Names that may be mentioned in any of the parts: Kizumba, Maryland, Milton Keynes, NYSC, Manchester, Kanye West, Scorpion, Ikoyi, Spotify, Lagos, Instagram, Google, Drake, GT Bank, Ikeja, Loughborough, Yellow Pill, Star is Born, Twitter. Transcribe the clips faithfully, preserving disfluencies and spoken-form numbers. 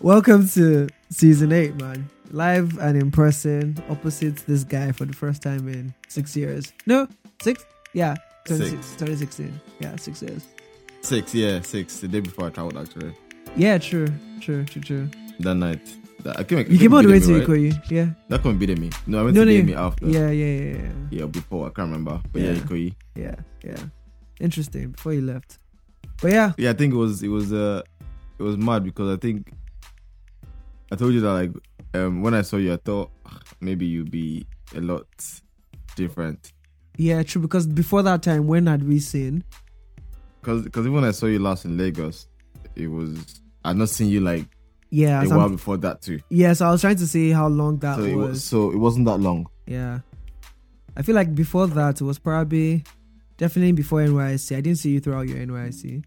Welcome to season eight, man. Live and in person, opposite this guy for the first time in six years. No, six? Yeah, twenty, six. twenty sixteen. Yeah, six years. Six, yeah, six. The day before I traveled, actually. Yeah, true, true, true, true. That night. That, I came, I came you came all the way to Ikoyi, right? Yeah. That couldn't beat me. No, I went no, to no, me after. Yeah, yeah, yeah, yeah. Yeah, before, I can't remember. But yeah, Ikoyi. Yeah, yeah, yeah. Interesting, before you left. But yeah. Yeah, I think it was, it was, uh, it was mad because I think I told you that, like, um, when I saw you, I thought maybe you'd be a lot different. Yeah, true. Because before that time, when had we seen? Because even when I saw you last in Lagos, it was I'd not seen you like yeah, a while I'm, before that too. Yeah, so I was trying to see how long that so was. It was. So it wasn't that long. Yeah, I feel like before that it was probably definitely before N Y S C. I didn't see you throughout your N Y S C.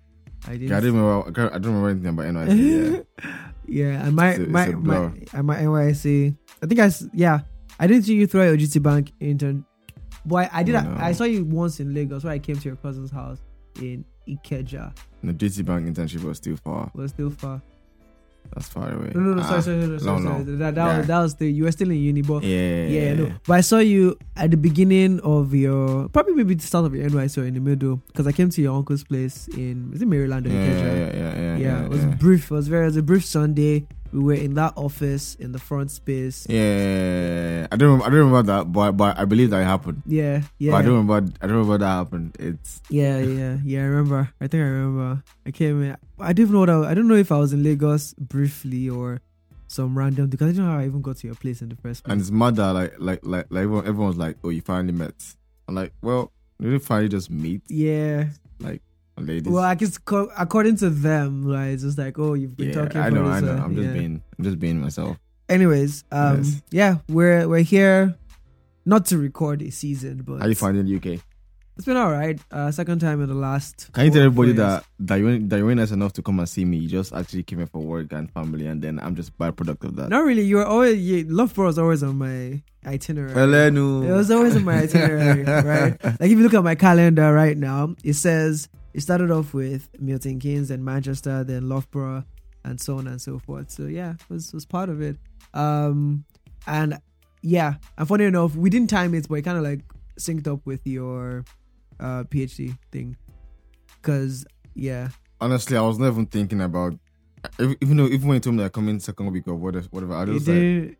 I didn't. Yeah, I didn't remember. I don't remember anything about N Y S C. Yeah. Yeah, and my, it's a, it's my, a my, and my N Y S C, I think I, yeah, I didn't see you throughout your G T Bank intern, but I, I did, oh, no. I, I saw you once in Lagos where I came to your cousin's house in Ikeja. The G T Bank internship was still far. Was still far. That's far away. No, no, no, ah, sorry, sorry, no, no, sorry, no. sorry. That, that, yeah. was, that was the, you were still in uni, but yeah, yeah, no. But I saw you at the beginning of your, probably maybe the start of your N Y S C or in the middle, because I came to your uncle's place in, is it Maryland or yeah, Ikeja? Yeah, yeah, yeah, yeah. Yeah, it was yeah. brief. It was very, it was a brief Sunday. We were in that office in the front space. Yeah, I don't, remember, I don't remember that, but but I believe that it happened. Yeah, yeah. But I don't remember, I don't remember that happened. It's yeah, yeah, yeah. I remember. I think I remember. I came in. I don't even know what I, I don't know if I was in Lagos briefly or some random because I don't know how I even got to your place in the first place. And it's mad that like like like like everyone, everyone was like, oh, you finally met. I'm like, well, we didn't finally just meet. Yeah. Like. Ladies. Well, I guess according to them, right? It's just like, oh, you've been yeah, talking. I know, I know. One. I'm just yeah. being, I'm just being myself. Anyways, um, yes. yeah, we're we're here, not to record a season, but how you finding the U K? It's been all right. Uh, second time in the last. Can you tell everybody that that you that you were nice enough to come and see me? You just actually came here for work and family, and then I'm just byproduct of that. Not really. You were always you, Loughborough was always on my itinerary. Well, no. It was always on my itinerary, right? Like if you look at my calendar right now, it says. It started off with Milton Keynes and Manchester, then Loughborough, and so on and so forth. So yeah, it was was part of it. Um, and yeah, and funny enough, we didn't time it, but it kind of like synced up with your uh, PhD thing. Cause yeah, honestly, I was not even thinking about even though even when you told me I come in second week or whatever, I just like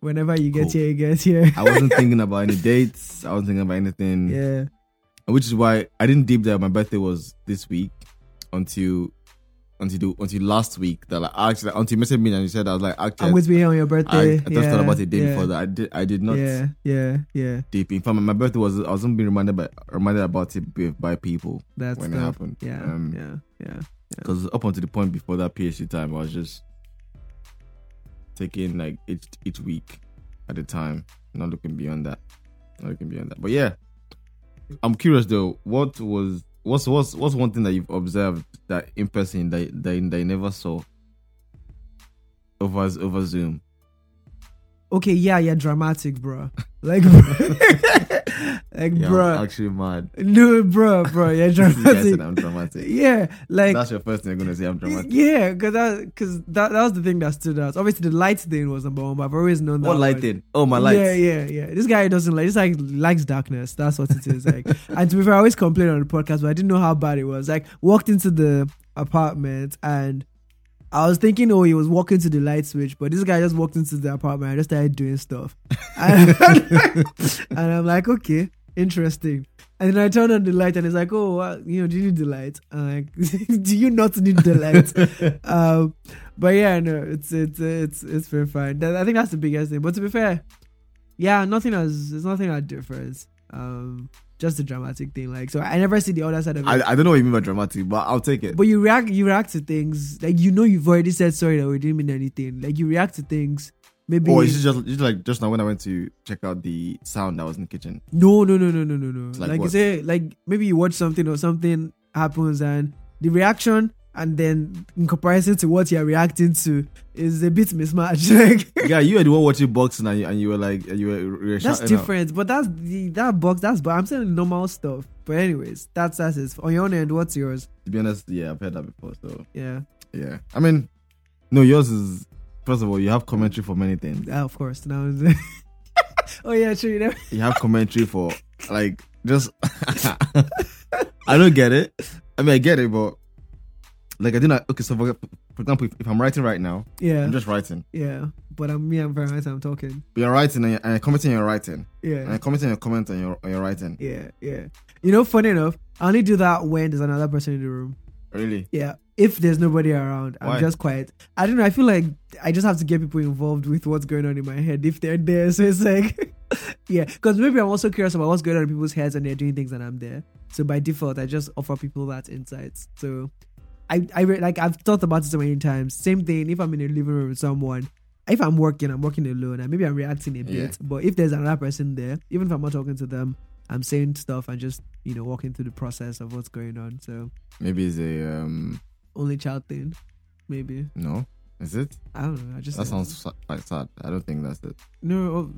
whenever you get cool. here, you get here. I wasn't thinking about any dates. I wasn't thinking about anything. Yeah. Which is why I didn't deep dive. My birthday was this week until until until last week. That like actually until you messaged me and you said I was like actually I'm going to be here on your birthday. I, I just yeah, thought about it the day yeah. before that. I did I did not yeah yeah yeah deep. In fact, my birthday was I wasn't being reminded by reminded about it by people That's when dope. It happened. Yeah um, yeah yeah. Because yeah. up until the point before that PhD time, I was just taking like each each week at a time, not looking beyond that, not looking beyond that. But yeah. I'm curious though. What was what's what's what's one thing that you've observed that in person that that, that you never saw over over Zoom? Okay, yeah, yeah, dramatic, bro. Like, like, yeah, bro, I'm actually mad. No, bro, bro, yeah, dramatic. You guys said I'm dramatic. Yeah, like that's your first thing you're gonna say. I'm dramatic. Yeah, because that because that, that was the thing that stood out. Obviously, the light thing was number one, but I've always known that. What light thing? Oh, my lights. Yeah, yeah, yeah. This guy doesn't like. This guy likes darkness. That's what it is. Like, and to be fair, I always complain on the podcast, but I didn't know how bad it was. Like, walked into the apartment and. I was thinking, oh, he was walking to the light switch, but this guy just walked into the apartment and just started doing stuff. And, and I'm like, okay, interesting. And then I turned on the light and it's like, oh, well, you know, do you need the light? I'm like, do you not need the light? um, but yeah, no, it's, it's, it's, it's been fine. I think that's the biggest thing. But to be fair, yeah, nothing has, there's nothing that differs. Um, just a dramatic thing, like so. I never see the other side of it. I, I don't know what you mean by dramatic, but I'll take it. But you react, you react to things like you know you've already said sorry that we didn't mean anything. Like you react to things, maybe. Or it's just, it's just like just now when I went to check out the sound that was in the kitchen. No, no, no, no, no, no, no. It's like like you say, like maybe you watch something or something happens and the reaction. And then, in comparison to what you're reacting to, is a bit mismatched. Yeah, you were the one watching boxing, and you, and you were like, you were. You were that's different, out. But that's the that box. That's but I'm saying normal stuff. But anyways, that's that's it. On your own end, what's yours? To be honest, yeah, I've heard that before. So yeah, yeah. I mean, No, yours is, first of all, you have commentary for many things. Yeah, of course. That was oh, yeah, true. You, know? You have commentary for, like, just... I don't get it. I mean, I get it, but... Like, I didn't... Like, okay, so for, for example, if, if I'm writing right now, yeah, I'm just writing. Yeah, but I'm me, I'm very writing, I'm talking. But you're writing and you're, and you're commenting on your writing. Yeah. And you're commenting on your comment on your, on your writing. Yeah, yeah. You know, funny enough, I only do that when there's another person in the room. Really? Yeah. If there's nobody around, I'm Why? just quiet. I don't know. I feel like I just have to get people involved with what's going on in my head if they're there. So it's like, yeah. Because maybe I'm also curious about what's going on in people's heads and they're doing things and I'm there. So by default, I just offer people that insights. So I, I like, I've thought about it so many times. Same thing. If I'm in a living room with someone, if I'm working, I'm working alone. And maybe I'm reacting a bit. Yeah. But if there's another person there, even if I'm not talking to them, I'm saying stuff and just, you know, walking through the process of what's going on. So maybe it's a... Um... only child thing, maybe. No, is it? I don't know. I just that sounds it. like sad. I don't think that's it. No,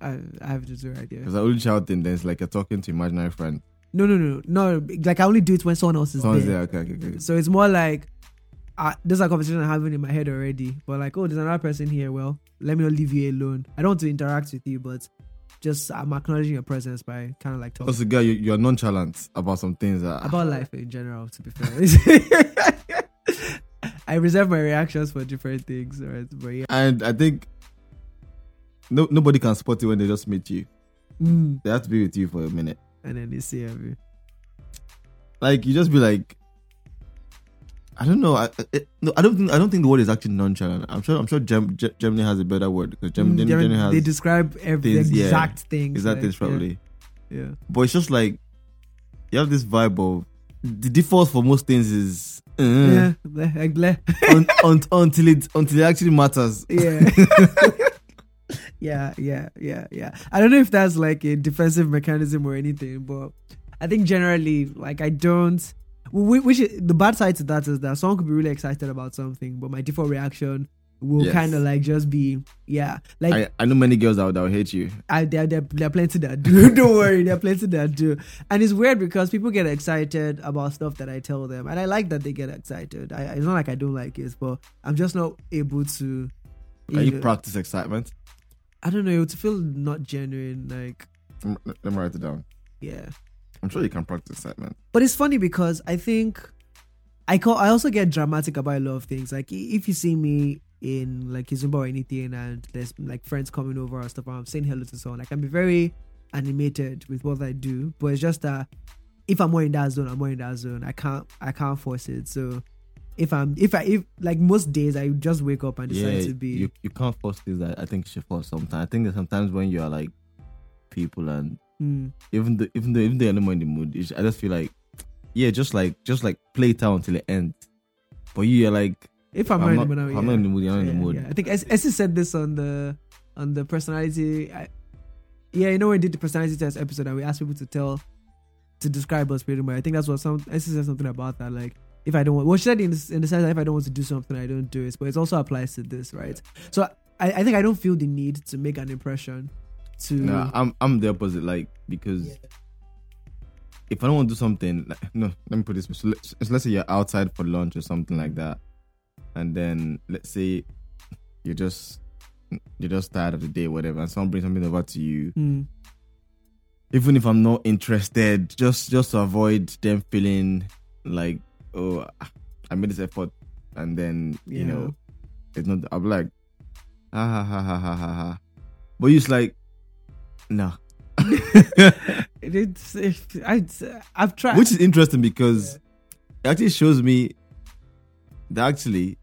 I I have just no idea. Because the only child thing, then it's like you're talking to imaginary friend. No, no, no, no. Like I only do it when someone else is someone's there. there. Okay, okay, okay. So it's more like uh, there's a conversation I'm having in my head already. But like, oh, there's another person here. Well, let me not leave you alone. I don't want to interact with you, but just I'm acknowledging your presence by kind of like talking. Because the guy, you, you're nonchalant about some things that about life in general. To be fair. I reserve my reactions for different things, right? But yeah. And I think no nobody can spot you when they just meet you. Mm. They have to be with you for a minute, and then they see you. Like you just be like, I don't know. I it, no, I don't think I don't think the word is actually nonchalant. I'm sure I'm sure Gem, G, Germany has a better word because Germany, mm, Germany has they describe every things, the exact yeah, things, exact like, things probably. Yeah. yeah, but it's just like you have this vibe of the default for most things is. Uh, yeah, like bleh. un, un, until it until it actually matters. Yeah, yeah, yeah, yeah, yeah. I don't know if that's like a defensive mechanism or anything, but I think generally, like, I don't. We, we should, the bad side to that is that someone could be really excited about something, but my default reaction will yes. kind of like just be, yeah. Like I, I know many girls that will, that will hate you. I there there there are plenty that do. Don't worry, there are plenty that do. And it's weird because people get excited about stuff that I tell them, and I like that they get excited. I, it's not like I don't like it, but I'm just not able to. Can you, you know, practice excitement? I don't know. To feel not genuine, like. Let me write it down. Yeah. I'm sure you can practice excitement. But it's funny because I think I call. I also get dramatic about a lot of things. Like if you see me in like Kizumba or anything and there's like friends coming over or stuff and I'm saying hello to someone, like I can be very animated with what I do, but it's just that if I'm more in that zone I'm more in that zone I can't I can't force it. So if I'm if I if like most days I just wake up and decide yeah, to be you, you can't force things. I, I think you should force sometimes. I think there's sometimes when you are like people and mm. even though even though even though you're not in the mood, I just feel like yeah just like just like play it out until it ends, but you're like If I'm, I'm, not, not, I'm yeah. not in the mood, I'm not yeah, in the mood. Yeah. I think Essie said this on the on the personality. I, yeah, you know when we did the personality test episode and we asked people to tell, to describe us pretty much. I think that's what some Essie said something about that. Like if I don't want, well she said in, in the sense that if I don't want to do something, I don't do it. But it also applies to this, right? So I, I think I don't feel the need to make an impression. To nah, I'm I'm the opposite. Like because. Yeah. If I don't want to do something, like, no, let me put this. So let's, let's say you're outside for lunch or something like that. And then let's say you're just you're just tired of the day, whatever, and someone brings something over to you. Mm. Even if I'm not interested, just just to avoid them feeling like, oh, I made this effort, and then yeah. you know, it's not. I'm like, ah ha ha ha ha ha ha, but it's like, no. it's, it's, it's, I've tried, which is interesting because yeah. it actually shows me that actually.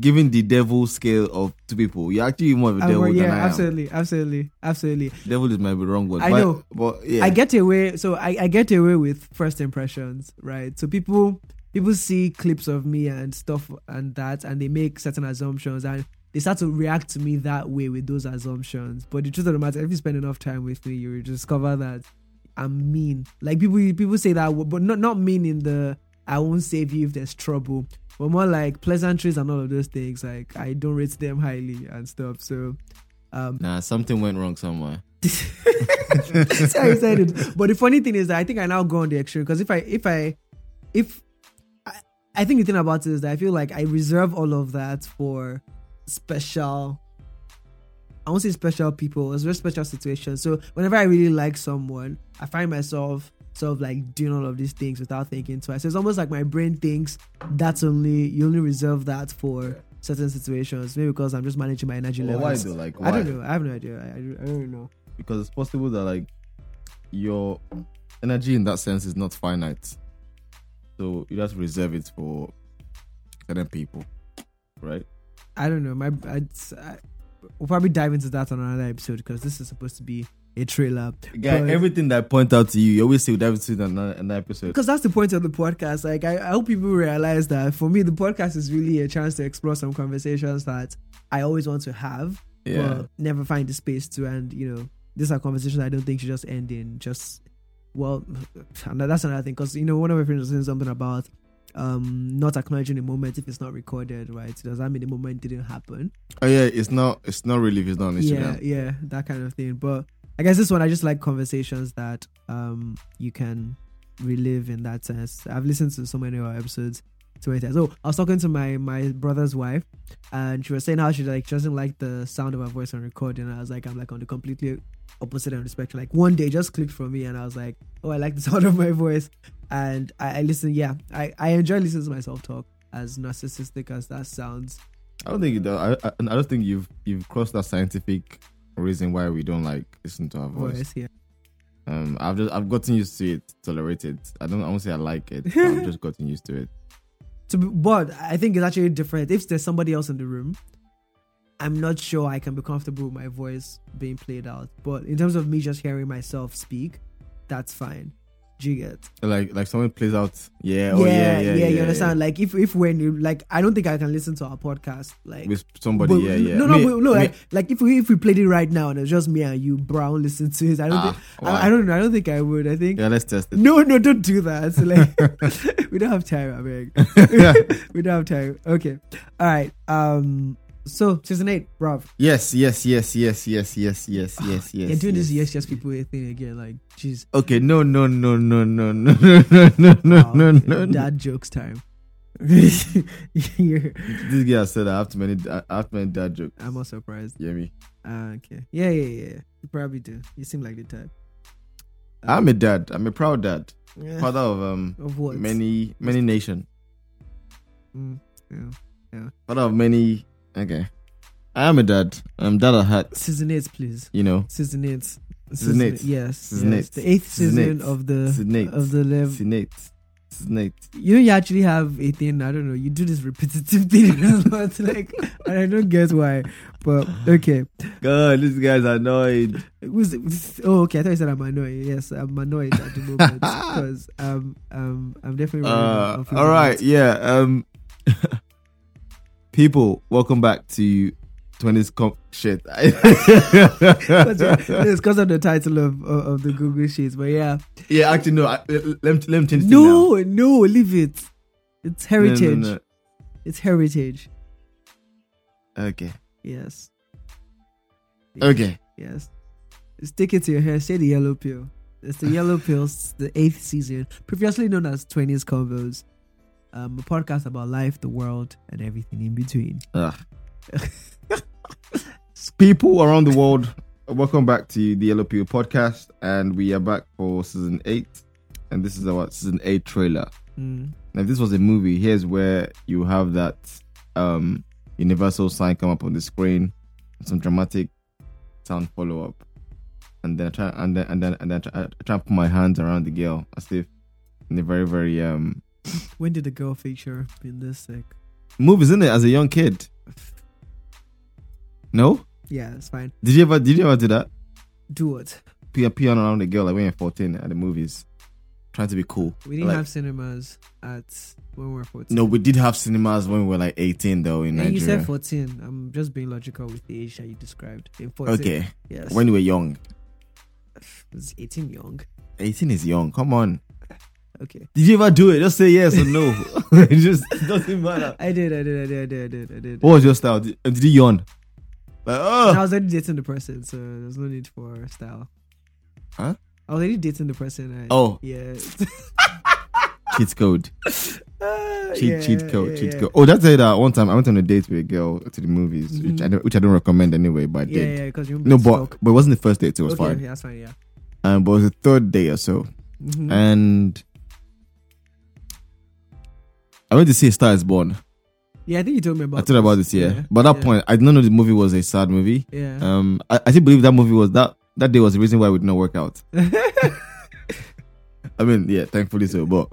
Given the devil scale of two people, you're actually more of a devil um, yeah, than I absolutely, am. Yeah, absolutely, absolutely, absolutely. Devil is maybe the wrong word. I but, know, but yeah. I get away. So I, I get away with first impressions, right? So people people see clips of me and stuff and that, and they make certain assumptions and they start to react to me that way with those assumptions. But the truth of the matter, if you spend enough time with me, you discover that I'm mean. Like people people say that, but not not mean in the I won't save you if there's trouble. But more like pleasantries and all of those things. Like, I don't rate them highly and stuff. So, um, nah, something went wrong somewhere. See how you said it. But the funny thing is that I think I now go on the extreme because if I, if I, if I, I think the thing about it is that I feel like I reserve all of that for special, I won't say special people, it's very special situations. So whenever I really like someone, I find myself sort of like doing all of these things without thinking twice. So it's almost like my brain thinks that's only, you only reserve that for certain situations. Maybe because I'm just managing my energy well, levels. Why though? Like, why? I don't know. I have no idea. I, I don't really know. Because it's possible that like your energy in that sense is not finite. So you just reserve it for certain people, right? I don't know. My, I'd, I, we'll probably dive into that on another episode because this is supposed to be a trailer. Guy, but everything that I point out to you, you always say we'll dive into it on another episode. Because that's the point of the podcast. Like, I, I hope people realize that for me, the podcast is really a chance to explore some conversations that I always want to have, yeah. but never find the space to. And, you know, these are conversations I don't think should just end in just. Well, that's another thing because, you know, one of my friends was saying something about um, not acknowledging the moment if it's not recorded, right? Does that mean the moment didn't happen? Oh, yeah, it's not it's not really if it's not on Instagram. Yeah, yeah, that kind of thing. But I guess this one, I just like conversations that um, you can relive in that sense. I've listened to so many of our episodes. So oh, I was talking to my, my brother's wife and she was saying how she like she doesn't like the sound of her voice on recording. And I was like, I'm like on the completely opposite end of the spectrum. Like one day just clicked for me and I was like, oh, I like the sound of my voice. And I, I listen, yeah, I, I enjoy listening to myself talk, as narcissistic as that sounds. I don't think you do, I, I, I don't think you've you've crossed that scientific reason why we don't like listen to our voice. voice yeah. Um I've just I've gotten used to it, tolerate it. I don't I won't say I like it, but I've just gotten used to it. To be, but I think it's actually different. If there's somebody else in the room, I'm not sure I can be comfortable with my voice being played out. But in terms of me just hearing myself speak, that's fine. Do you get? Like, like someone plays out, yeah, yeah, oh, yeah, yeah, yeah, yeah. You understand? Yeah. Like, if if when you like, I don't think I can listen to our podcast like with somebody. But, yeah, yeah. No, no, me, no. no me, like, like if we if we played it right now and it's just me and you, Brown, listen to it. I don't. Ah, think, I, I don't know. I don't think I would. I think. Yeah, let's test it. No, no, don't do that. So, like, we don't have time. I beg. We don't have time. Okay. All right. Um. So season eight, Rob. Yes, yes, yes, yes, yes, yes, yes, oh, yes, yes. You're doing yes. this yes, yes people thing again, like jeez. Okay, no, no, no, no, no, no, no, no, no, no, no. Dad jokes time. This guy said I have too many, I have too many dad jokes. I'm not surprised. You hear me? Ah, uh, okay. Yeah, yeah, yeah. You probably do. You seem like the type. Um, I'm a dad. I'm a proud dad. Yeah. Father of um of what? many many nation. Mm, yeah, yeah. Father of many. Okay, I am a dad. I'm dad at heart. Season eight, please. You know, season eight. Season, season eight. eight. Yes. Season yes. Eight. The eighth season, season of the season eight. of the level. Season eight. Season eight. You know, you actually have a thing. I don't know. You do this repetitive thing. It's like, and I don't get why. But okay. God, these guys are annoyed. It was, it was, oh, okay. I thought you said I'm annoyed. Yes, I'm annoyed at the moment because um um I'm definitely. Uh, all right. Out. Yeah. Um. People, welcome back to twenties comp shit. It's because of the title of, of, of the Google Sheets, but yeah. Yeah, actually, no. I, let, me, let me change it No, now. no, leave it. It's heritage. No, no, no. It's heritage. Okay. Yes. Okay. Yes. Stick it to your hair. Say the yellow pill. It's the Yellow Pill, the eighth season, previously known as twenties Convos. Um, a podcast about life, the world, and everything in between. People around the world, welcome back to the Yellow Pill podcast, and we are back for season eight, and this is our season eight trailer. Mm. Now, if this was a movie, here's where you have that um, universal sign come up on the screen, some dramatic sound follow up, and then I try and then and then and then I try, I try and put my hands around the girl as if in a very very um. When did the girl feature in this like movies, isn't it? As a young kid. No? Yeah, it's fine. Did you ever did you ever do that? Do what? Peer peering around the girl like when you're fourteen at the movies. Trying to be cool. We didn't like, have cinemas at when we were fourteen. No, we did have cinemas when we were like eighteen though in yeah, Nigeria. You said fourteen. I'm just being logical with the age that you described. In fourteen. Okay. Yes. When we were young. Was eighteen young? eighteen is young. Come on. Okay. Did you ever do it? Just say yes or no. It just doesn't matter. I did, I did, I did, I did, I did, I did. What was your style? Did, did you yawn? Like, oh. I was already dating the person, so there's no need for style. Huh? I was already dating the person. I, oh. Yeah. Kids code. Uh, cheat, yeah, cheat, girl, yeah, cheat, yeah. girl. Oh, that's it. Uh, one time I went on a date with a girl to the movies, mm-hmm. which I don't, which I don't recommend anyway. But I yeah, did. Yeah, because you no, but talk. But it wasn't the first date. So it was okay, fine. Okay, that's fine. Yeah. And um, but it was the third day or so, mm-hmm. and I went to see Star is Born. Yeah, I think you told me about. I told about this, yeah. yeah. But at that yeah. point, I did not know the movie was a sad movie. Yeah. Um, I, I still believe that movie was that that day was the reason why we did not work out. I mean, yeah, thankfully so. But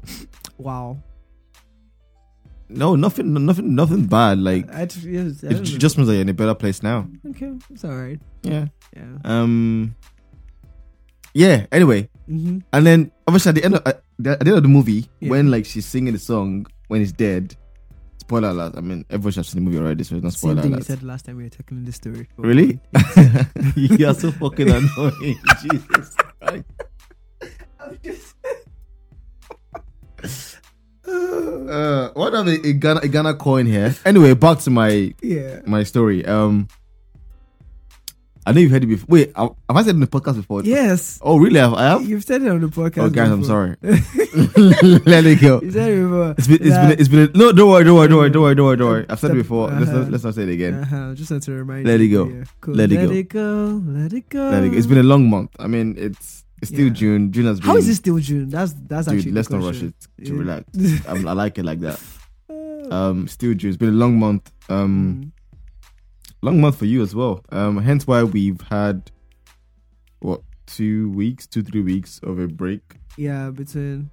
wow. No, nothing, nothing, nothing bad. Like I, I, yes, I it j- just means that you're in a better place now. Okay, it's alright. Yeah. Yeah. Um. Yeah. Anyway, mm-hmm. and then obviously at the end of, at the end of the movie, yeah. when like she's singing the song when it's dead. Spoiler alert! I mean, everyone should have seen the movie already, so it's not spoiler alert. Same thing you said last time we were tackling this story. Really? You are so fucking annoying, Jesus Christ! I'm just. uh, what have a, a Ghana a Ghana coin here? Anyway, back to my yeah. my story. Um, I know you've heard it before. Wait, have I said it on the podcast before? Yes. Oh, really? I have. I have? You've said it on the podcast. Oh, guys, before. I'm sorry. Let it go. You said it before. It's been. It's nah. been. It's been. A, no, don't worry. Don't worry. Don't worry. Don't worry. Don't worry. Don't worry. I've said it before. Uh-huh. Let's not, let's not say it again. Uh-huh. Just want to remind. Let it go. Yeah. Cool. Let, let it go. go. Let it go. Let it go. It's been a long month. I mean, it's it's still yeah. June. June has been. How is it still June? That's that's dude, actually. Let's not rush it. To yeah. relax. I, I like it like that. Um, still June. It's been a long month. Um. Mm. Long month for you as well. Um, hence why we've had what two weeks, two three weeks of a break. Yeah, between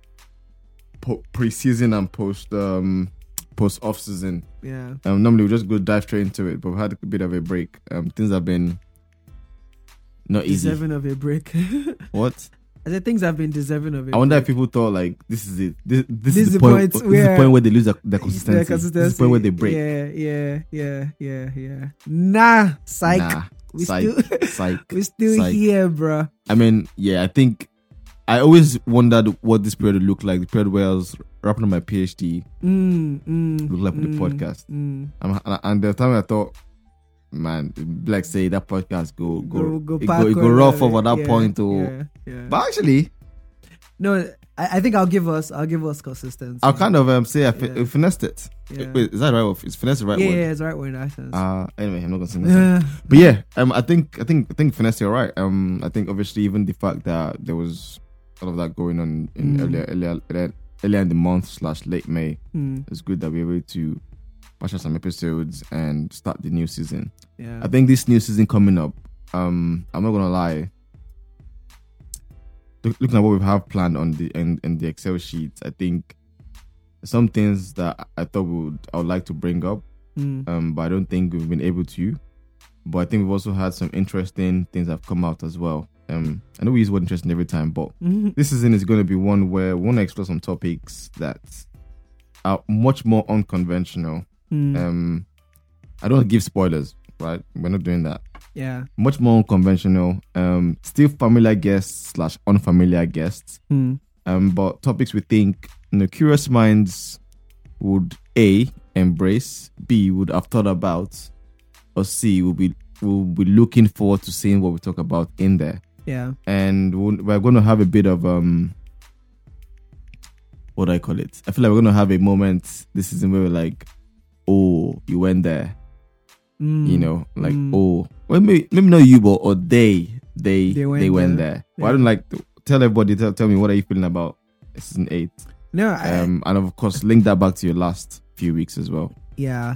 po- pre-season and post um post off season. Yeah. Um, normally we just go dive straight into it, but we've had a bit of a break. Um, things have been not easy. Deserving of a break. What? I said things have been deserving of a I break. I wonder if people thought like this is it. This this, this is the point. This is the point where they lose their, their consistency. Their consistency. This is the point where they break. Yeah, yeah, yeah, yeah, yeah. Nah, psych. Nah, we psych, still, psych. We're still psych. here, bro. I mean, yeah. I think I always wondered what this period looked like. The period where I was wrapping up my PhD, mm, mm, looked like mm, the podcast. Mm. And, and the time I thought. Man, like say that podcast go go go, go, it go, it go rough over that yeah, point. Oh. Yeah, yeah. But actually, no, I, I think I'll give us I'll give us consistency. I'll kind of um, say I fin- yeah. finessed it. Yeah. Wait, is that right? It's finessed the right yeah, word. Yeah, it's the right word. I sense. Uh anyway, I'm not gonna say that. But yeah, um, I think I think I think finesse you're right. Um, I think obviously even the fact that there was all of that going on in mm. earlier, earlier earlier earlier in the month slash late May, mm. it's good that we were able to. Watch out some episodes and start the new season. Yeah, I think this new season coming up. Um, I'm not gonna lie. Look, looking at what we have planned on the and in, in the Excel sheets, I think some things that I thought we would I would like to bring up. Mm. Um, but I don't think we've been able to. But I think we've also had some interesting things that have come out as well. Um, I know we use the word interesting every time, but mm-hmm. this season is going to be one where we want to explore some topics that are much more unconventional. Mm. Um, I don't give spoilers, right? We're not doing that. Yeah. Much more conventional. Um, still familiar guests slash unfamiliar guests. Mm. Um, but topics we think you know, curious minds would A embrace, B would have thought about, or C will be will be looking forward to seeing what we talk about in there. Yeah. And we'll, we're going to have a bit of um, what do I call it? I feel like we're going to have a moment this season where we're like. Oh, you went there, mm. you know, like mm. oh, well, maybe maybe not you, but or they, they, they went, they went there. there. Yeah. Well, I don't like to tell everybody. Tell, tell me what are you feeling about season eight? No, um, I, and of course, link that back to your last few weeks as well. Yeah,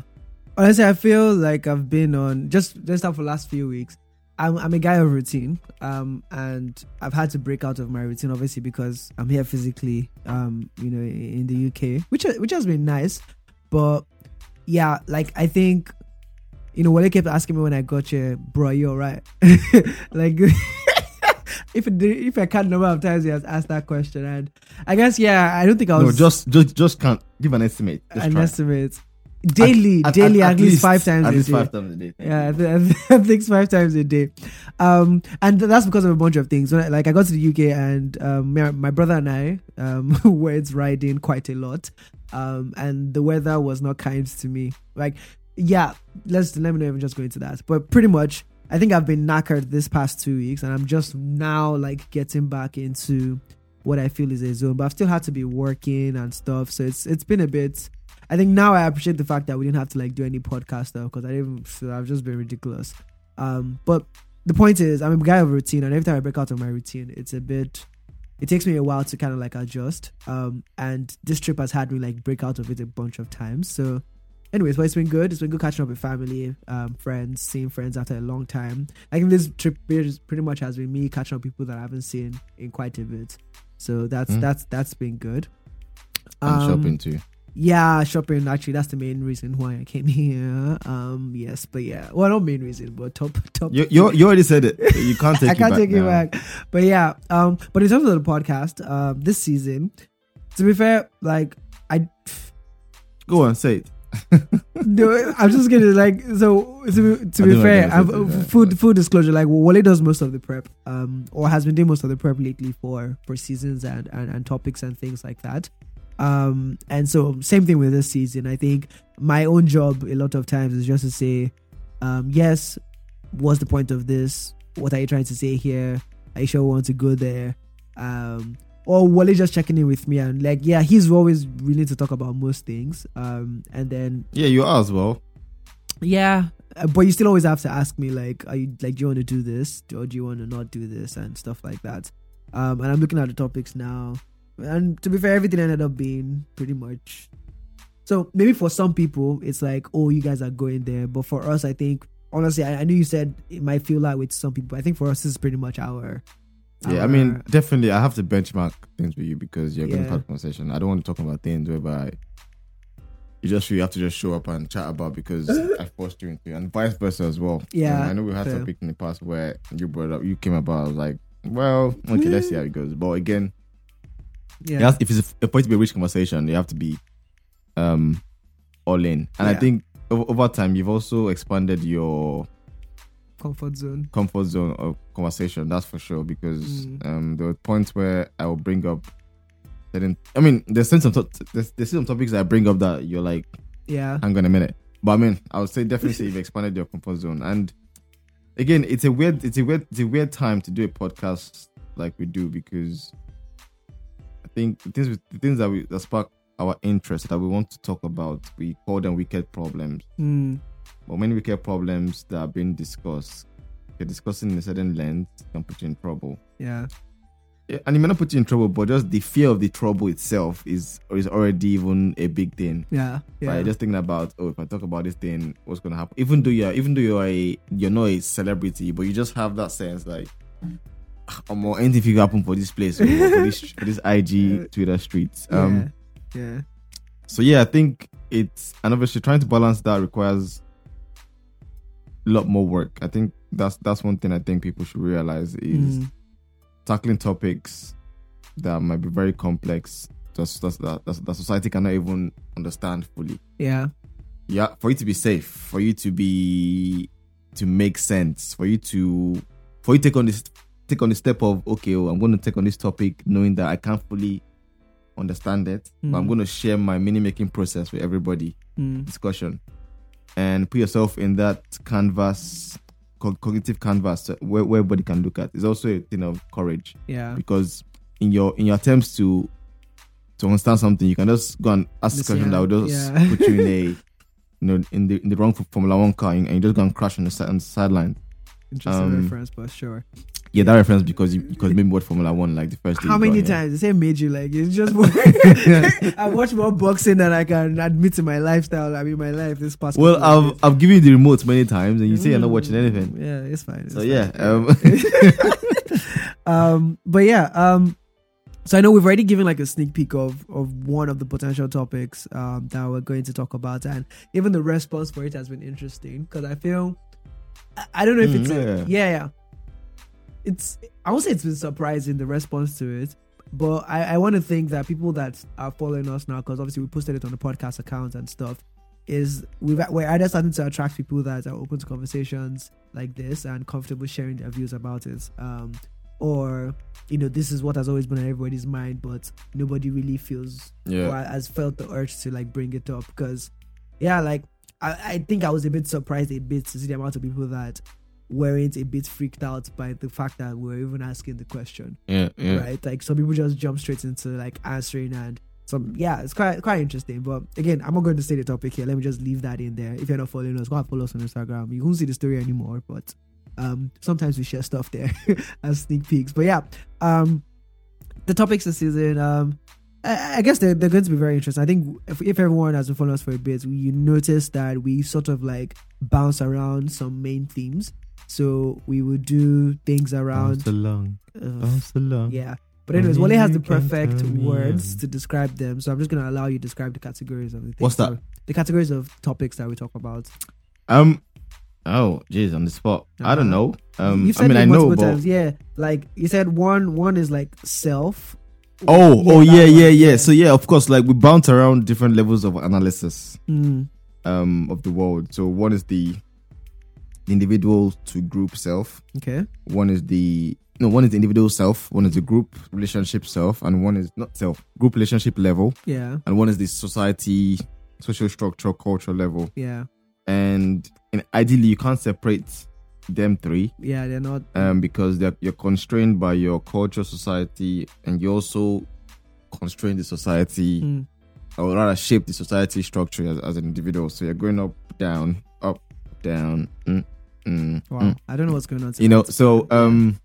honestly, I feel like I've been on just just for the last few weeks. I'm I'm a guy of routine, um, and I've had to break out of my routine obviously because I'm here physically, um, you know, in the U K, which which has been nice, but. Yeah, like I think, you know, Wale kept asking me when I got here, bro, you alright? Like, if it, if I can't number of times he has asked that question, and I guess yeah, I don't think I was. No, just just just can't give an estimate. Just an try. estimate daily, at, daily at, at, at least five times. At least a day. five times a day. Yeah, I, th- I think five times a day, um, and that's because of a bunch of things. When I, like I got to the U K and um, my, my brother and I um, were riding quite a lot. Um, and the weather was not kind to me. Like, yeah, let's let me not even just go into that. But pretty much, I think I've been knackered this past two weeks, and I'm just now like getting back into what I feel is a zone, but I've still had to be working and stuff. So it's it's been a bit. I think now I appreciate the fact that we didn't have to like do any podcast stuff because I didn't. So I've just been ridiculous. Um, but the point is, I'm a guy of routine, and every time I break out of my routine, it's a bit. It takes me a while to kind of like adjust. Um, and this trip has had me like break out of it a bunch of times. So, anyways, well, it's been good. It's been good catching up with family, um, friends, seeing friends after a long time. I think this trip pretty much has been me catching up with people that I haven't seen in quite a bit. So that's mm. that's that's been good. Um, and shopping too. Yeah, shopping. Actually, that's the main reason why I came here. Um, yes, but yeah, well, not main reason, but top top. You you, you already said it. You can't take. I can't it back take now. it back. But yeah, um, but in terms of the podcast, um, this season, to be fair, like I go on say it. No, I'm just gonna like so to be, to be fair, like I've, full full disclosure. Like Wale does most of the prep, um, or has been doing most of the prep lately for for seasons and and, and topics and things like that. Um, and so same thing with this season. I think my own job a lot of times is just to say, um, yes, what's the point of this? What are you trying to say here? Are you sure we want to go there? Um, or Wally just checking in with me and like, yeah, he's always willing to talk about most things. Um, and then yeah, you are as well. Yeah, but you still always have to ask me like, are you like, do you want to do this or do you want to not do this and stuff like that? Um, and I'm looking at the topics now. And to be fair, everything ended up being pretty much. So maybe for some people, it's like, oh, you guys are going there. But for us, I think, honestly, I, I knew you said it might feel that way to some people. But I think for us, this is pretty much our. Yeah, our, I mean, definitely, I have to benchmark things with you because you're yeah. going to have a conversation. I don't want to talk about things whereby you just you have to just show up and chat about because I forced you into it. And vice versa as well. Yeah. And I know we had fair. topics in the past where you brought up, you came about, I was like, well, okay, let's see how it goes. But again, yeah, it has, if it's a point to be a rich conversation, you have to be um, all in. And yeah. I think over, over time, you've also expanded your comfort zone, comfort zone of conversation. That's for sure. Because mm. um, there were points where I will bring up certain. I mean, there's some there's, there's some topics that I bring up that you're like, yeah, hang on a minute. But I mean, I would say definitely say you've expanded your comfort zone. And again, it's a weird, it's a weird, it's a weird time to do a podcast like we do because. Think the things the things that we that spark our interest that we want to talk about, we call them wicked problems. Mm. But many wicked problems that are being discussed, they're discussing in a certain lens can put you in trouble. Yeah. yeah, and it may not put you in trouble, but just the fear of the trouble itself is is already even a big thing. Yeah, yeah. Right? Just thinking about oh, if I talk about this thing, what's gonna happen? Even though you're even though you're a you're not a celebrity, but you just have that sense like. Um, or anything could happen for this place, for this, for this I G Twitter streets. Um, yeah. yeah. So yeah, I think it's and obviously trying to balance that requires a lot more work. I think that's that's one thing I think people should realize is mm. tackling topics that might be very complex. Just that's that that society cannot even understand fully. Yeah. Yeah. For you to be safe, for you to be to make sense, for you to for you to take on this. Take on the step of okay, well, I'm going to take on this topic knowing that I can't fully understand it, mm. but I'm going to share my meaning making process with everybody mm. discussion and put yourself in that canvas co- cognitive canvas where, where everybody can look at. It's also a thing of courage, yeah, because in your in your attempts to to understand something, you can just go and ask a question that will just yeah. put you in a you know in the in the wrong Formula One car and you just go and crash on the, side, on the sideline. Interesting um, reference, but sure. Yeah, that reference because you, because maybe what Formula One like the first day. How many got, times? Yeah. They say major like it's just more I watch more boxing than I can admit to my lifestyle. I mean my life this past. Well, I've years. I've given you the remote many times and you mm. say you're not watching anything. Yeah, it's fine. It's so fine. yeah, um. um, but yeah, um, so I know we've already given like a sneak peek of of one of the potential topics um that we're going to talk about, and even the response for it has been interesting because I feel I, I don't know if mm, it's yeah a, yeah. yeah. It's I won't say it's been surprising the response to it, but I, I want to think that people that are following us now, because obviously we posted it on the podcast account and stuff, is we've, we're either starting to attract people that are open to conversations like this and comfortable sharing their views about it, um, or you know this is what has always been on everybody's mind, but nobody really feels yeah. or has felt the urge to like bring it up because yeah, like I, I think I was a bit surprised a bit to see the amount of people that weren't a bit freaked out by the fact that we were even asking the question. Yeah, yeah. Right? Like, some people just jump straight into, like, answering and some... Yeah, it's quite quite interesting. But, again, I'm not going to say the topic here. Let me just leave that in there. If you're not following us, go and follow us on Instagram. You won't see the story anymore, but um, sometimes we share stuff there as sneak peeks. But, yeah, um, the topics this season... Um, I guess they're, they're going to be very interesting. I think if, if everyone has been following us for a bit, you notice that we sort of like bounce around some main themes. So we will do things around... Bounce along. Uh, bounce along. Yeah. But anyways, Wale has the perfect words to describe them. So I'm just going to allow you to describe the categories of the things. What's that? So the categories of topics that we talk about. Um... Oh, jeez, on the spot. Uh-huh. I don't know. Um, You've said I mean, I know, but... Times. Yeah, like you said, one one is like self... Oh, yeah, oh, yeah, yeah, yeah, yeah. So, yeah, of course, like we bounce around different levels of analysis mm. um, of the world. So, one is the individual to group self. Okay. One is the no, one is the individual self. One is the group relationship self, and one is not self group relationship level. Yeah. And one is the society, social structure, culture level. Yeah. And, and ideally, you can't separate them three. Yeah, they're not um because they're you're constrained by your culture, society, and you also constrain the society mm. or rather shape the society structure as, as an individual. So you're going up, down, up, down. Mm, mm, wow, mm. I don't know what's going on. You know, so um,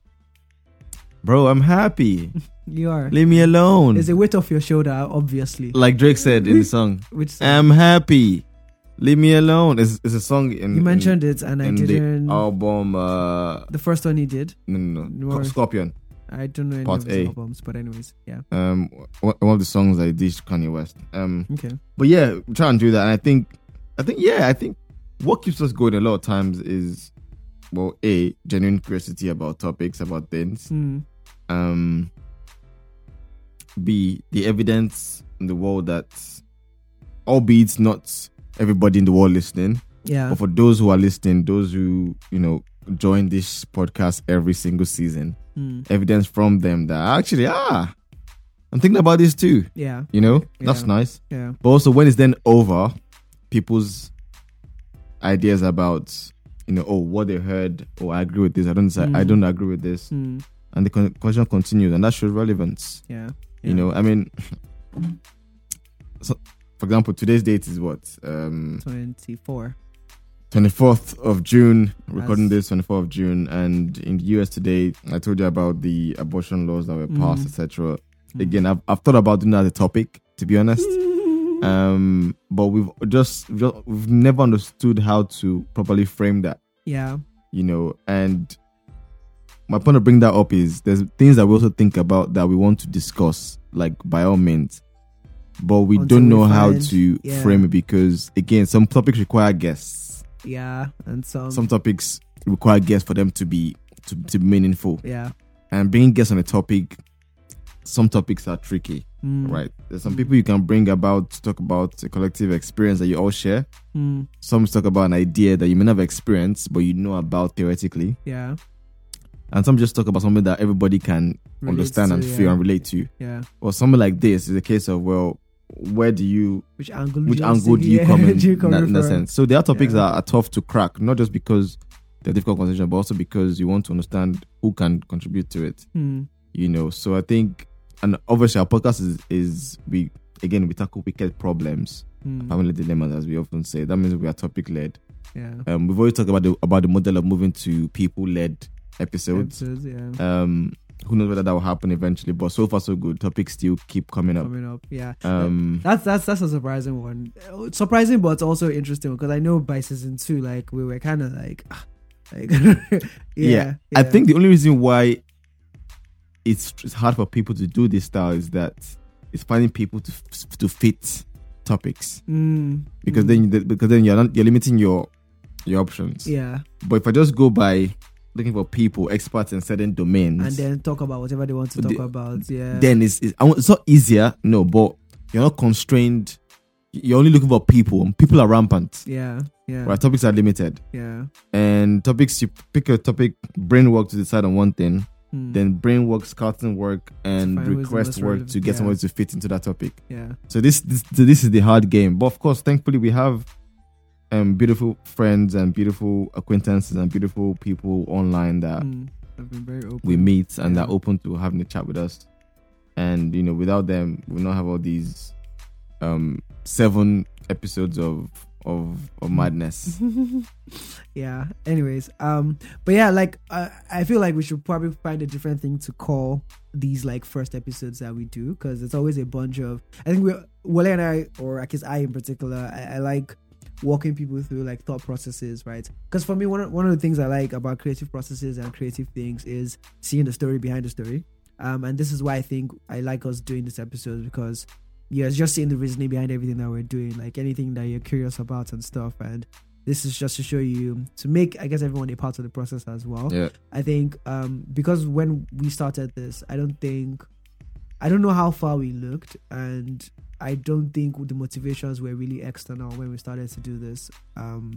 bro, I'm happy. You are. Leave me alone. There's a weight off your shoulder, obviously. Like Drake said in the song, which song? I'm happy. Leave me alone. It's, it's a song. In, you mentioned in, it, and I didn't. The album. Uh, the first one he did. No, no, no. Or, Scorpion. I don't know any Part of his A. albums, but anyways, yeah. Um, one of the songs I did Kanye West. Um, okay. But yeah, try and do that. And I think, I think, yeah, I think what keeps us going a lot of times is, well, a genuine curiosity about topics, about things. Mm. Um. B, the evidence in the world that, albeit not everybody in the world listening, yeah, but for those who are listening, those who, you know, join this podcast every single season, mm. evidence from them that actually, ah, I'm thinking about this too. Yeah, you know, yeah. That's nice. Yeah, but also when it's then over, people's ideas about, you know, oh, what they heard, or oh, I agree with this, I don't, mm. I don't agree with this, mm. and the con- question continues, and that shows relevance. Yeah, yeah, you know, I mean, so. For example, today's date is what? Um, twenty-four. twenty-fourth of June. Recording That's... this twenty-fourth of June. And in the U S today, I told you about the abortion laws that were passed, mm. et cetera. Mm. Again, I've, I've thought about doing that as a topic, to be honest. um, but we've just, just, we've never understood how to properly frame that. Yeah. You know, and my point to bring that up is there's things that we also think about that we want to discuss, like by all means. But we Until don't know we how to yeah. frame it because, again, some topics require guests. Yeah, and some some topics require guests for them to be to, to be meaningful. Yeah, and bringing guests on a topic, some topics are tricky, mm. right? There's some mm. people you can bring about to talk about a collective experience that you all share. Mm. Some talk about an idea that you may not have experienced, but you know about theoretically. Yeah, and some just talk about something that everybody can relate understand to, and yeah. feel and relate to. Yeah, or something like this is a case of well. Where do you which angle which do you, angle do you come in, you come in, in that sense? So there are topics yeah. that are tough to crack, not just because they're difficult conversation, but also because you want to understand who can contribute to it. Mm. You know, so I think, and obviously our podcast is, is we again we tackle wicked problems, mm. family dilemmas, as we often say. That means we are topic led. Yeah, um, we've always talked about the about the model of moving to people led episodes. episodes yeah. Um. Who knows whether that will happen eventually? But so far, so good. Topics still keep coming up. Coming up, yeah. Um, that's that's that's a surprising one. Surprising, but also interesting because I know by season two, like we were kind of like, ah, like yeah, yeah. I think the only reason why it's it's hard for people to do this style is that it's finding people to to fit topics mm, because mm. then because then you're not, you're limiting your your options. Yeah. But if I just go by looking for people, experts in certain domains, and then talk about whatever they want to talk the, about. Yeah. Then it's, it's it's not easier, no, but you're not constrained. You're only looking for people, and people are rampant. Yeah, yeah. Right, topics are limited. Yeah, and topics you pick a topic, brain work to decide on one thing, mm. then brain work, scouting work, and request work relevant. To get yeah. someone to fit into that topic. Yeah. So this this so this is the hard game, but of course, thankfully we have um, beautiful friends and beautiful acquaintances and beautiful people online that mm, have been very open. We meet and yeah. they're open to having a chat with us. And, you know, without them, we'll not have all these um, seven episodes of of, of madness. yeah. Anyways. Um, but yeah, like, uh, I feel like we should probably find a different thing to call these, like, first episodes that we do, because it's always a bunch of, I think we're, Wale and I, or I guess I in particular, I, I like walking people through, like, thought processes, right? Because for me, one of, one of the things I like about creative processes and creative things is seeing the story behind the story. Um, and this is why I think I like us doing this episode, because yeah, it's just seeing the reasoning behind everything that we're doing, like anything that you're curious about and stuff. And this is just to show you, to make, I guess, everyone a part of the process as well. Yeah. I think um, because when we started this, I don't think, I don't know how far we looked, and I don't think the motivations were really external when we started to do this. Um,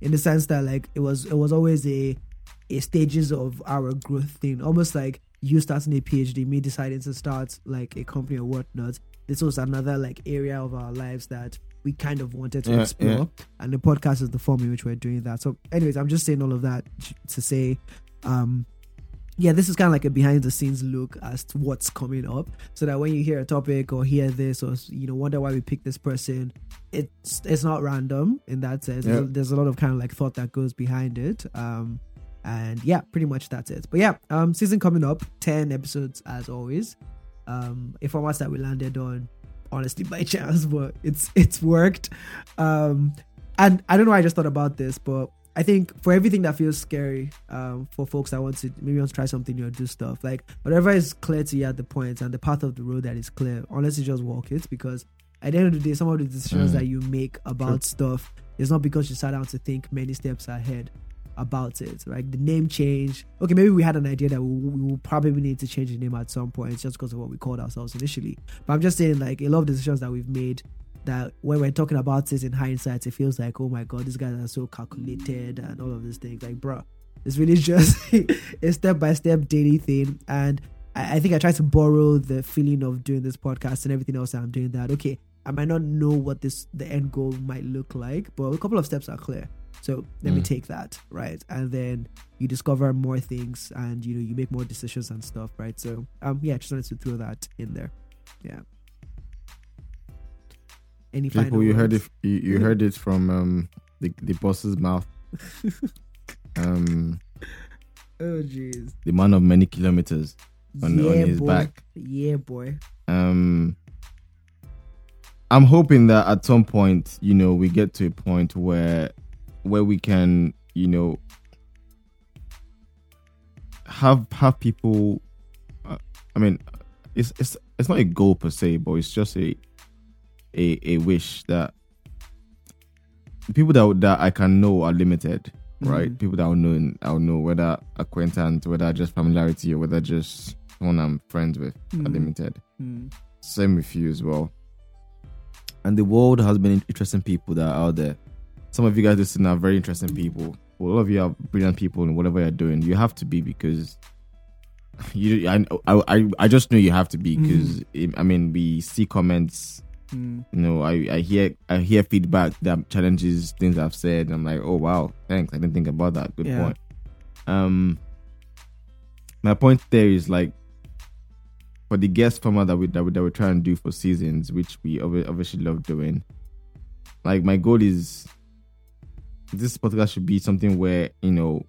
in the sense that, like, it was it was always a a stages of our growth thing, almost like you starting a PhD, me deciding to start like a company or whatnot. This was another like area of our lives that we kind of wanted to yeah, explore. Yeah. And the podcast is the form in which we're doing that. So anyways, I'm just saying all of that to say, um, yeah, this is kind of like a behind the scenes look as to what's coming up, so that when you hear a topic or hear this, or, you know, wonder why we picked this person, it's, it's not random in that sense. Yeah. There's, there's a lot of kind of like thought that goes behind it. Um, and yeah, pretty much that's it. But yeah, um, season coming up, ten episodes as always. Um, a format that we landed on, honestly, by chance, but it's it's worked. Um, and I don't know why I just thought about this, but I think for everything that feels scary, um, for folks that want to maybe want to try something new or do stuff, like whatever is clear to you at the point and the path of the road that is clear, honestly, just walk it, because at the end of the day, some of the decisions mm. that you make about sure. stuff is not because you sat down to think many steps ahead about it. Like the name change, okay, maybe we had an idea that we, we will probably need to change the name at some point. It's just because of what we called ourselves initially. But I'm just saying, like, a lot of decisions that we've made, that when we're talking about it in hindsight, it feels like, oh my god, these guys are so calculated and all of these things. Like, bro, it's really just a step-by-step daily thing. And I, I think I try to borrow the feeling of doing this podcast and everything else that I'm doing, that okay, I might not know what this the end goal might look like, but a couple of steps are clear. So let mm. me take that, right? And then you discover more things, and you know, you make more decisions and stuff, right? So um yeah, just wanted to throw that in there. Yeah. Any people, final you words? heard it you, you heard it from um the, the boss's mouth. um Oh jeez. The man of many kilometers on, yeah, on his boy. back. Yeah, boy. Um I'm hoping that at some point, you know, we get to a point where where we can, you know, have have people. Uh, I mean, it's it's it's not a goal per se, but it's just a a a wish that the people that that I can know are limited, right? Mm-hmm. People that I'll know, I'll know whether acquaintance, whether just familiarity, or whether just someone I'm friends with mm-hmm. are limited. Mm-hmm. Same with you as well. And the world has been interesting people that are out there. Some of you guys listening are very interesting people. All of you are brilliant people in whatever you're doing. You have to be, because you. I I, I just know you have to be, because mm. I mean, we see comments. Mm. You know, I, I hear I hear feedback that challenges things I've said. And I'm like, oh wow, thanks. I didn't think about that. Good yeah. point. Um, my point there is, like, for the guest format that we that we that we try and do for seasons, which we obviously love doing. Like, my goal is, this podcast should be something where, you know,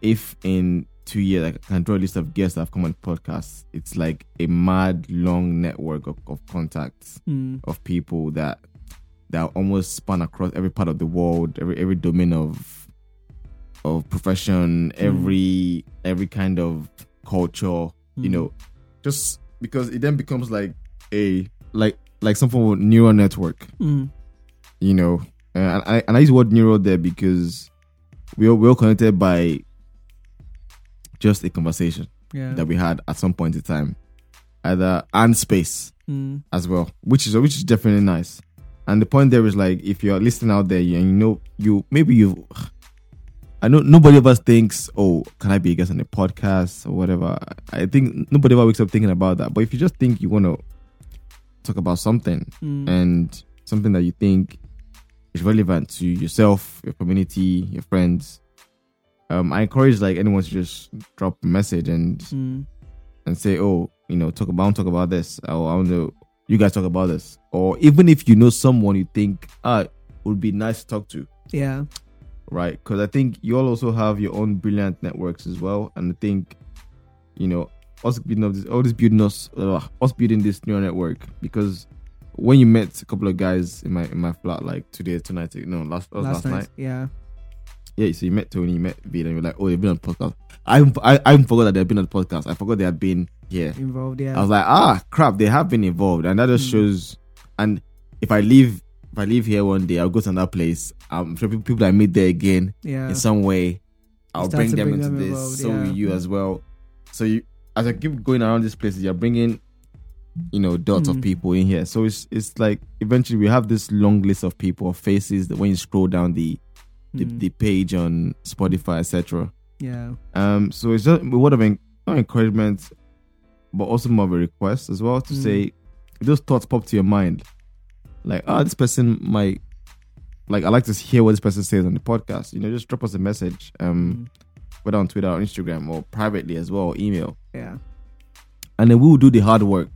if in two years I can draw a list of guests that have come on podcasts, it's like a mad long network of, of contacts mm. of people that that almost span across every part of the world, every every domain of of profession, mm. every every kind of culture, mm. you know, just because it then becomes like a like like some form of neural network, mm. you know. Uh, and, I, and I use the word neural there because we we're connected by just a conversation yeah. that we had at some point in time, either and space mm. as well, which is which is definitely nice. And the point there is, like, if you're listening out there, and you know, you maybe you, I know nobody ever thinks, oh, can I be a guest on a podcast or whatever. I think nobody ever wakes up thinking about that. But if you just think you want to talk about something mm. and something that you think is relevant to yourself, your community, your friends. Um, I encourage like anyone to just drop a message and mm. and say, oh, you know, talk about talk about this. I want to you guys talk about this. Or even if you know someone you think ah would be nice to talk to. Yeah. Right. Because I think you all also have your own brilliant networks as well. And I think, you know, us building up this, all this building us, uh, us building this neural network. Because when you met a couple of guys in my in my flat, like today, tonight, no, last last, last night. night. Yeah. Yeah, so you met Tony, you met Vida, and you're like, oh, they've been on the podcast. I, I, I forgot that they've been on the podcast. I forgot they had been here. Involved, yeah. I was like, ah, crap, they have been involved. And that just mm. shows, and if I leave if I leave here one day, I'll go to another place. I'm sure people that I meet there again, yeah. in some way, I'll bring them bring into them this. Involved, so yeah. you yeah. as well. So you, as I keep going around these places, you're bringing, you know, dots mm. of people in here. So it's it's like, eventually we have this long list of people, of faces, that when you scroll down the The, mm. the page on Spotify, et cetera. Yeah. Um. So it's just a word of en- not encouragement, but also more of a request as well to mm. say, if those thoughts pop to your mind, like, ah, oh, this person might, like, I like to hear what this person says on the podcast. You know, just drop us a message. Um, mm. whether on Twitter or Instagram or privately as well, or email. Yeah. And then we will do the hard work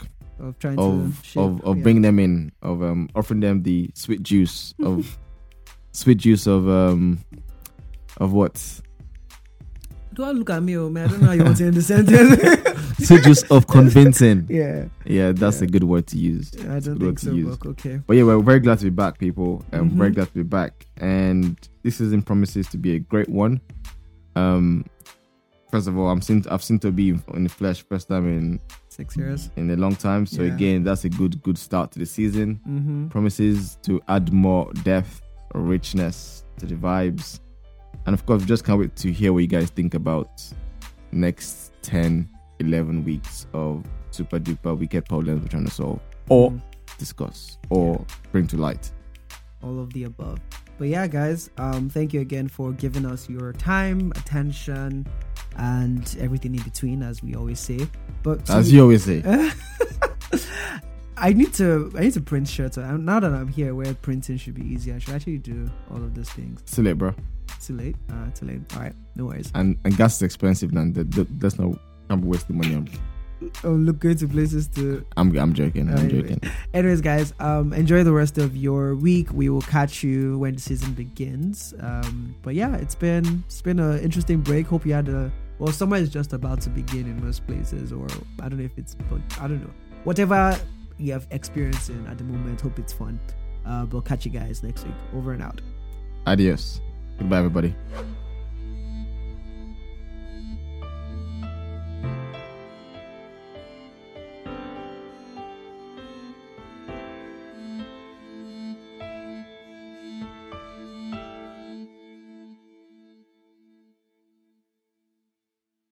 of trying of, to shape, of of yeah. bringing them in, of um offering them the sweet juice of. Sweet juice of um of what? Don't look at me, oh man. I don't know how you want to end the sentence. Sweet juice of convincing. Yeah, yeah, that's yeah. a good word to use. I don't think so, Buck. Okay. But yeah, we're very glad to be back, people. Um, mm-hmm. Very glad to be back, and this season promises to be a great one. Um, first of all, I'm seen. I've seen Toby in the flesh first time in six years in a long time. So yeah. again, that's a good good start to the season. Mm-hmm. Promises to add more depth. Richness to the vibes, and of course just can't wait to hear what you guys think about next ten eleven weeks of super duper wicked problems we're trying to solve or mm. discuss or yeah. bring to light, all of the above. But yeah guys, um thank you again for giving us your time, attention, and everything in between, as we always say. But as we- you always say I need to I need to print shirts. Now that I'm here, where printing should be easier, I should actually do all of those things. It's too late, bro. It's too late. Uh, too late. All right, no worries. And and gas is expensive, man. That's not can't be wasting money on. Oh, look, going to places to. I'm I'm joking. I'm anyway. joking. Anyways, guys, um, enjoy the rest of your week. We will catch you when the season begins. Um, but yeah, it's been it's been an interesting break. Hope you had a well. Summer is just about to begin in most places, or I don't know if it's, but I don't know. Whatever. You have experience in at the moment. Hope it's fun. Uh, we'll catch you guys next week. Over and out. Adios. Goodbye, everybody.